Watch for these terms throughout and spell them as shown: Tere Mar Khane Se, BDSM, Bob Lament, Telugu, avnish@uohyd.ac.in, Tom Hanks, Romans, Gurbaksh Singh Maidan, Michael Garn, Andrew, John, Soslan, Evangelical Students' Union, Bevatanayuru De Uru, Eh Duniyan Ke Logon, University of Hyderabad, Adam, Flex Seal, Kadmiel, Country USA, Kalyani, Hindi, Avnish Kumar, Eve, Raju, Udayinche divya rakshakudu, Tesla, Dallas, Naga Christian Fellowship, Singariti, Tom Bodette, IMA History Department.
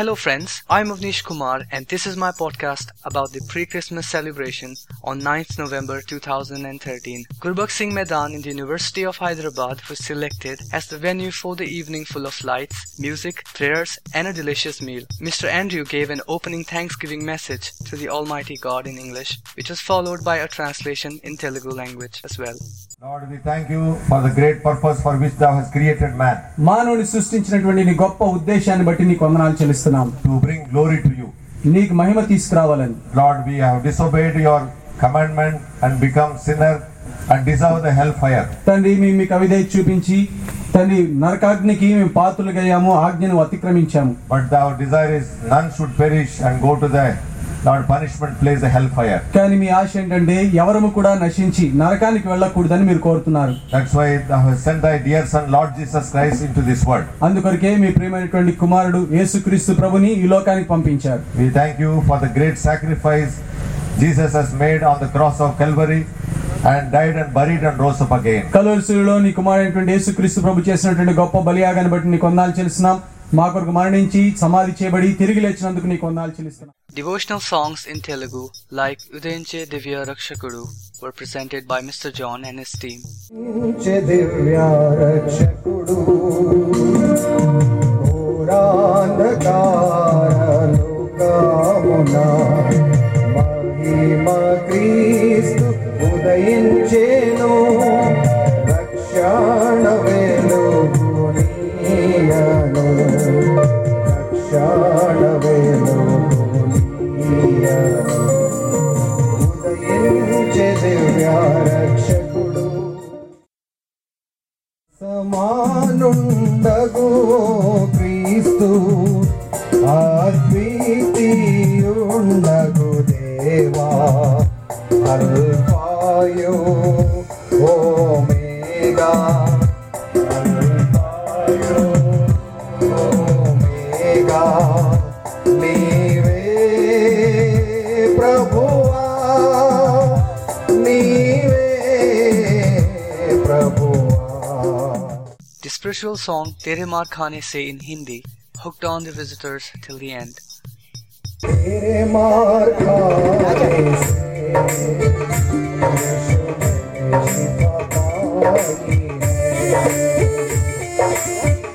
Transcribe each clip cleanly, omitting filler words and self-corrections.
Hello friends, I'm Avnish Kumar and this is my podcast about the pre-Christmas celebration on 9th November 2013. Gurbaksh Singh Maidan in the University of Hyderabad was selected as the venue for the evening full of lights, music, prayers and a delicious meal. Mr. Andrew gave an opening Thanksgiving message to the Almighty God in English, which was followed by a translation in Telugu language as well. Lord, we thank you for the great purpose for which thou hast created man. మానవుని సృష్టించినటువంటి నీ గొప్ప ఉద్దేశాన్ని బట్టి నీకు వందనాలు చెల్లిస్తున్నాం. To bring glory to you. నీకు మహిమ తీసుకురావాలని. Lord, we have disobeyed your commandment and become sinner and deserve the hellfire. తండ్రి మీకు అవిధేయత చూపించి తండ్రి నరకాగ్నికి మేము పాత్రులయ్యాము, ఆజ్ఞను అతిక్రమించాము. But thou desirest none should perish and go to the Lord, punishment plays a hellfire. కానీ మీ ఆశ ఏంటంటే ఎవరము కూడా నశించి నరకానికి వెళ్ళకూడదని మీరు కోరుతున్నారు. That's why thou hast sent thy dear son Lord Jesus Christ into this world. అందుకొరకే మీ ప్రియమైనటువంటి కుమారుడు యేసుక్రీస్తు ప్రభుని ఈ లోకానికి పంపించారు. We thank you for the great sacrifice Jesus has made on the cross of Calvary and died and buried and rose up again. కల్వరిశిలలో నీ కుమారుడైనటువంటి యేసుక్రీస్తు ప్రభు చేసినటువంటి గొప్ప బలియాగాన్ని బట్టి నీకు వందనాలు చెల్లిస్తున్నాం. మా కొరకు మరణించి సమాధి చేయబడి తిరిగి లేచినందుకు నీకు వందనాలు చెల్లిస్తున్నాం. Devotional songs in Telugu like Udayinche divya rakshakudu were presented by Mr. John and his team. Udayinche divya rakshakudu ghorandhakara lokamuna mahima kristu udayincheno rakshanavelo guniyano rakshanavelo సమానుండగో క్రీస్తు అద్వితీయుండగో దేవా అల్ఫాయో ఓమేగా అల్ఫాయో ఓమేగా నీవే ప్రభువా నీవే ప్రభువా. The spiritual song Tere Mar Khane Se in Hindi hooked on the visitors till the end. Tere Mar Khane Se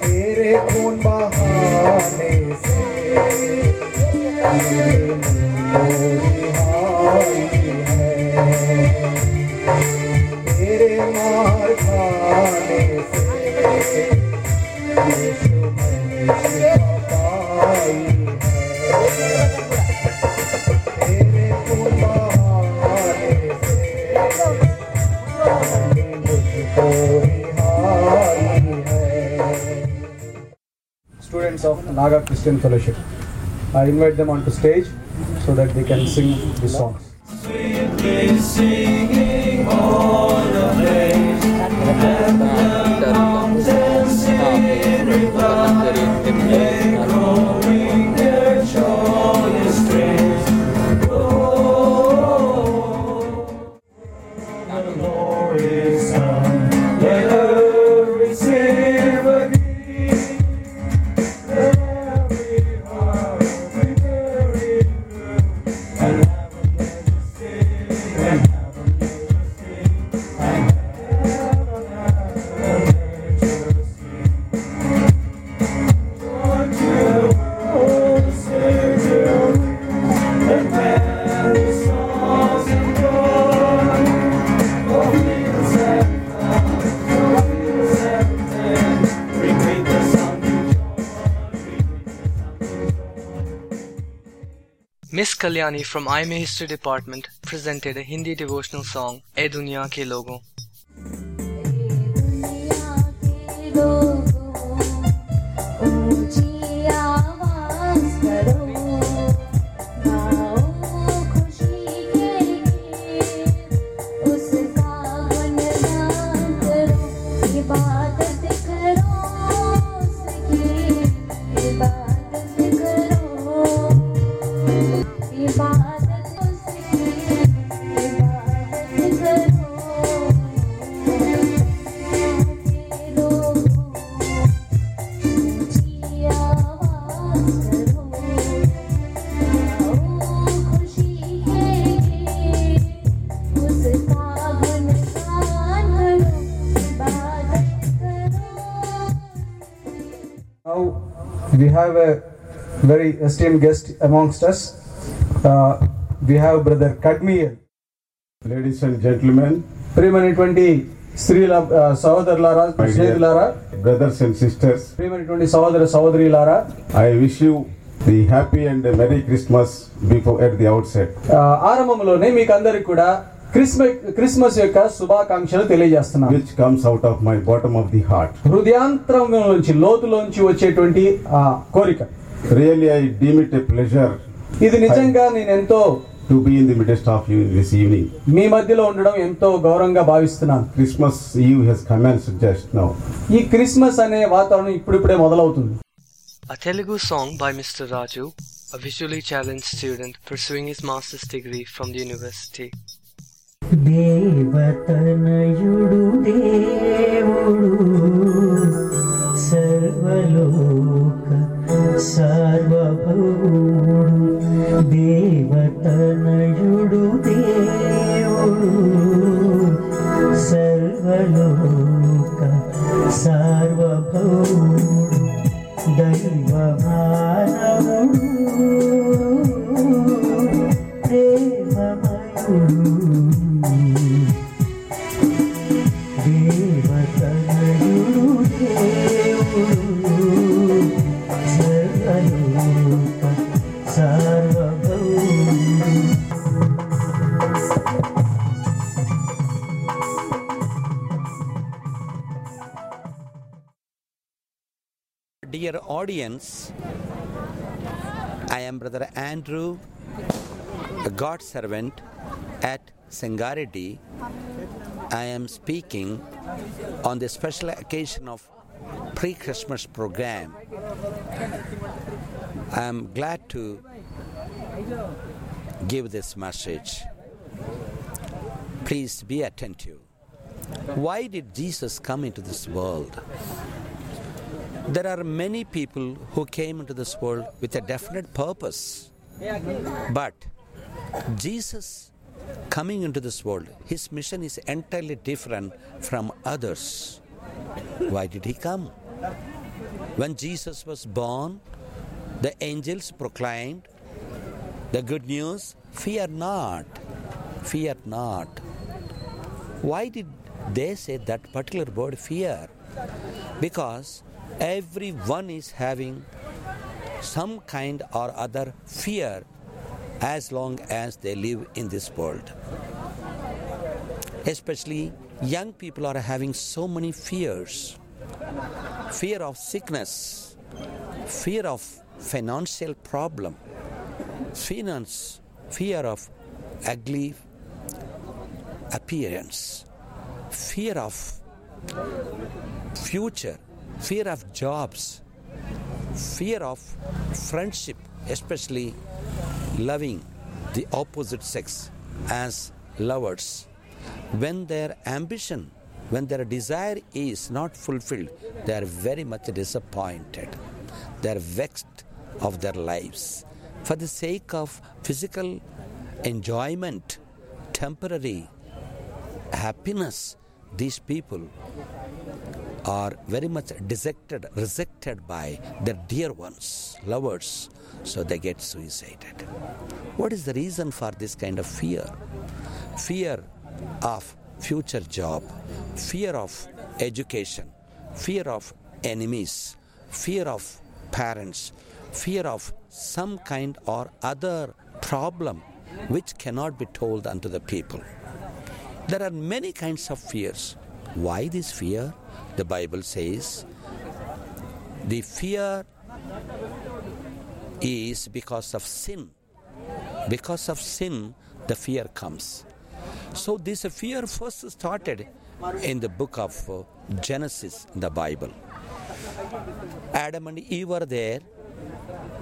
Tere Koon Bahane Se Tere Hai Tere Mar Khane Se Students of Naga Christian Fellowship, I invite them onto stage so that they can sing the songs. Sweetly singing all the days and the mountains in revival, echoing their joyous praise. Oh, the glorious sun, let earth receive again every heart with every breath, and heaven let us sing, and heaven let us sing, and heaven let us sing. Joy to the world, Savior, and melody songs of joy. Oh, fields and flowers, oh, fields and lands, repeat the song of joy, repeat the song of joy. Miss Kalyani from IMA History Department presented a Hindi devotional song, Eh Duniyan Ke Logon. We have a very esteemed guest amongst us. We have Brother Kadmiel. Ladies and gentlemen, brothers and sisters, I wish you the happy and merry Christmas before at the outset. Christmas యొక్క శుభాకాంక్షలు తెలియజేస్తున్నాను. Which comes out of my bottom of the heart. హృదయాంతరం నుంచి లోతులోంచి వచ్చేటువంటి ఆ కోరిక. Really I deem it a pleasure. ఇది నిజంగా నేను ఎంతో to be in the midst of you this evening. మీ మధ్యలో ఉండడం ఎంతో గౌరవంగా భావిస్తున్నాను. Christmas Eve has commenced just now. ఈ క్రిస్మస్ అనే వాతావరణం ఇప్పుడిప్పుడే మొదలవుతుంది. A Telugu song by Mr. Raju, a visually challenged student pursuing his master's degree from the university. Bevatanayuru De Uru sarvaloka sarvabhudu Bevatanayuru De Uru sarvaloka sarvabhudu Daiva bhanavudu Devamayuru Dear audience, I am Brother Andrew, a God servant at Singariti. I am speaking on the special occasion of pre-Christmas program. I am glad to give this message. Please be attentive. Why did Jesus come into this world? There are many people who came into this world with a definite purpose. But Jesus coming into this world, his mission is entirely different from others. Why did he come? When Jesus was born, the angels proclaimed the good news, fear not, fear not. Why did they say that particular word, fear? Because everyone is having some kind or other fear as long as they live in this world. Especially young people are having so many fears. Fear of sickness, fear of financial problem, fear of ugly appearance, fear of future, fear of jobs, fear of friendship, especially loving the opposite sex as lovers. When their ambition, when their desire is not fulfilled, they are very much disappointed. They are vexed of their lives. For the sake of physical enjoyment, temporary happiness, these people are very much rejected by their dear ones, lovers, so they get suicided. What is the reason for this kind of fear? Fear of future job, fear of education, fear of enemies, fear of parents, fear of some kind or other problem which cannot be told unto the people. There are many kinds of fears. Why this fear? The Bible says the fear is because of sin. Because of sin, the fear comes. So this fear first started in the book of Genesis in the Bible. Adam and Eve were there.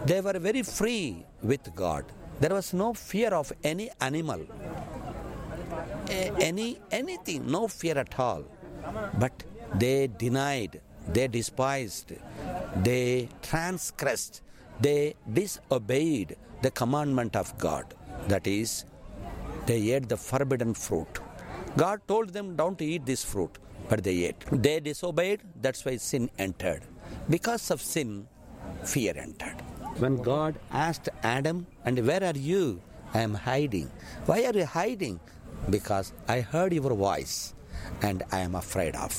They were very free with God. There was no fear of any animal, anything, no fear at all. But they denied, they despised, they transgressed, they disobeyed the commandment of God. That is, they ate the forbidden fruit. God told them don't to eat this fruit, but they ate. They disobeyed, that's why sin entered. Because of sin, fear entered. When God asked Adam, "And where are you?" "I am hiding." "Why are you hiding?" "Because I heard your voice and I am afraid of."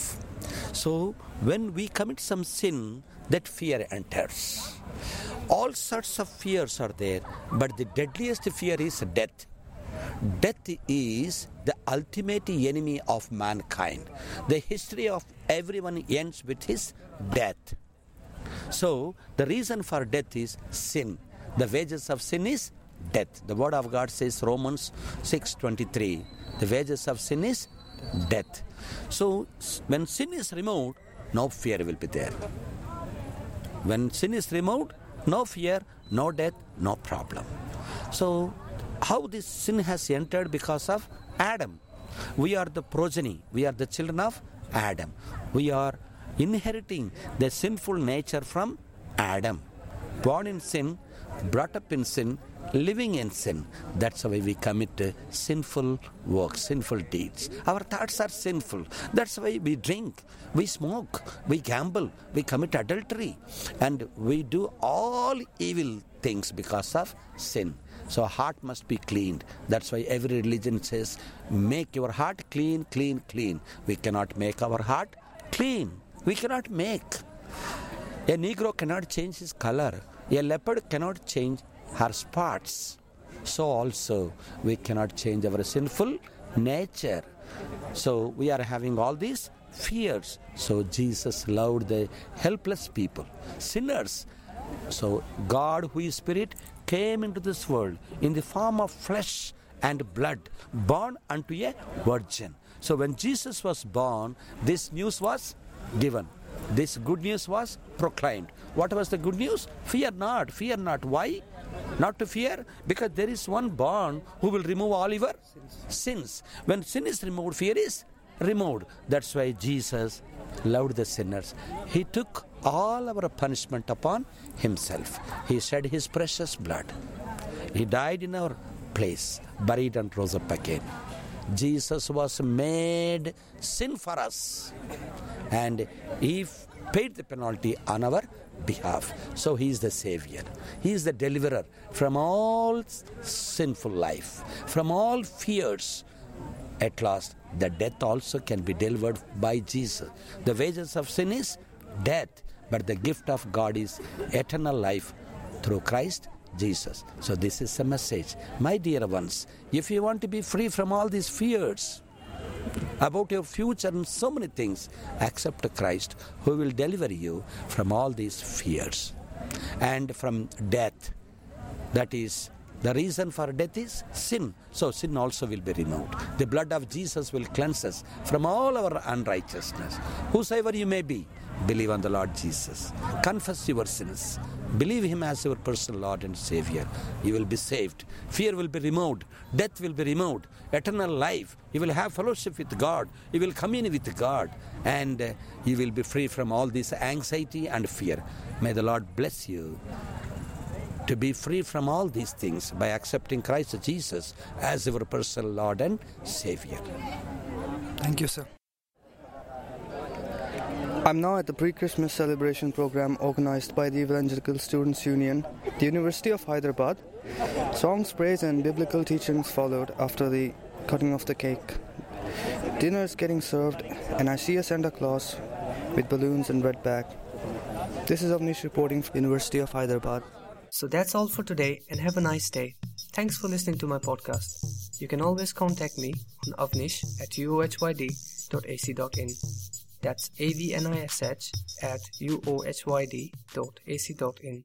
So when we commit some sin, that fear enters. All sorts of fears are there, but the deadliest fear is death. Death is the ultimate enemy of mankind. The history of everyone ends with his death. So the reason for death is sin. The wages of sin is death. The word of God says, Romans 6:23, the wages of sin is death. So when sin is removed, no fear will be there. When sin is removed, no fear, no death, no problem. So how this sin has entered? Because of Adam. We are the progeny. We are the children of Adam. We are inheriting the sinful nature from Adam. Born in sin, brought up in sin, living in sin. That's why we commit sinful works, sinful deeds. Our thoughts are sinful. That's why we drink, we smoke, we gamble, we commit adultery, and we do all evil things because of sin. So heart must be cleaned. That's why every religion says, make your heart clean, clean, clean. We cannot make our heart clean. We cannot make. A Negro cannot change his color. A leopard cannot change her spots. So also we cannot change our sinful nature. So we are having all these fears. So Jesus loved the helpless people, sinners. So God, who is Spirit, came into this world in the form of flesh and blood, born unto a virgin. So when Jesus was born, this news was given. This good news was proclaimed. What was the good news? Fear not, fear not. Why? Not to fear? Because there is one born who will remove all your sins. When sin is removed, fear is removed. That's why Jesus loved the sinners. He took all our punishment upon himself. He shed his precious blood. He died in our place, buried and rose up again. Jesus was made sin for us, and he paid the penalty on our behalf. So he is the Savior. He is the deliverer from all sinful life, from all fears. At last, the death also can be delivered by Jesus. The wages of sin is death, but the gift of God is eternal life through Christ Jesus. So this is a message. My dear ones, if you want to be free from all these fears about your future and so many things, accept Christ, who will deliver you from all these fears and from death. That is, the reason for death is sin. So sin also will be removed. The blood of Jesus will cleanse us from all our unrighteousness. Whosoever you may be, believe on the Lord Jesus. Confess your sins. Believe him as your personal Lord and Savior. You will be saved. Fear will be removed. Death will be removed. Eternal life. You will have fellowship with God. You will commune with God. And you will be free from all this anxiety and fear. May the Lord bless you to be free from all these things by accepting Christ Jesus as your personal Lord and Savior. Thank you, sir. I'm now at the pre-Christmas celebration program organized by the Evangelical Students' Union, the University of Hyderabad. Songs, praise and biblical teachings followed after the cutting of the cake. Dinner is getting served and I see a Santa Claus with balloons and red bag. This is Avnish reporting from University of Hyderabad. So that's all for today and have a nice day. Thanks for listening to my podcast. You can always contact me on avnish@uohyd.ac.in. That's avnish@uohyd.ac.in.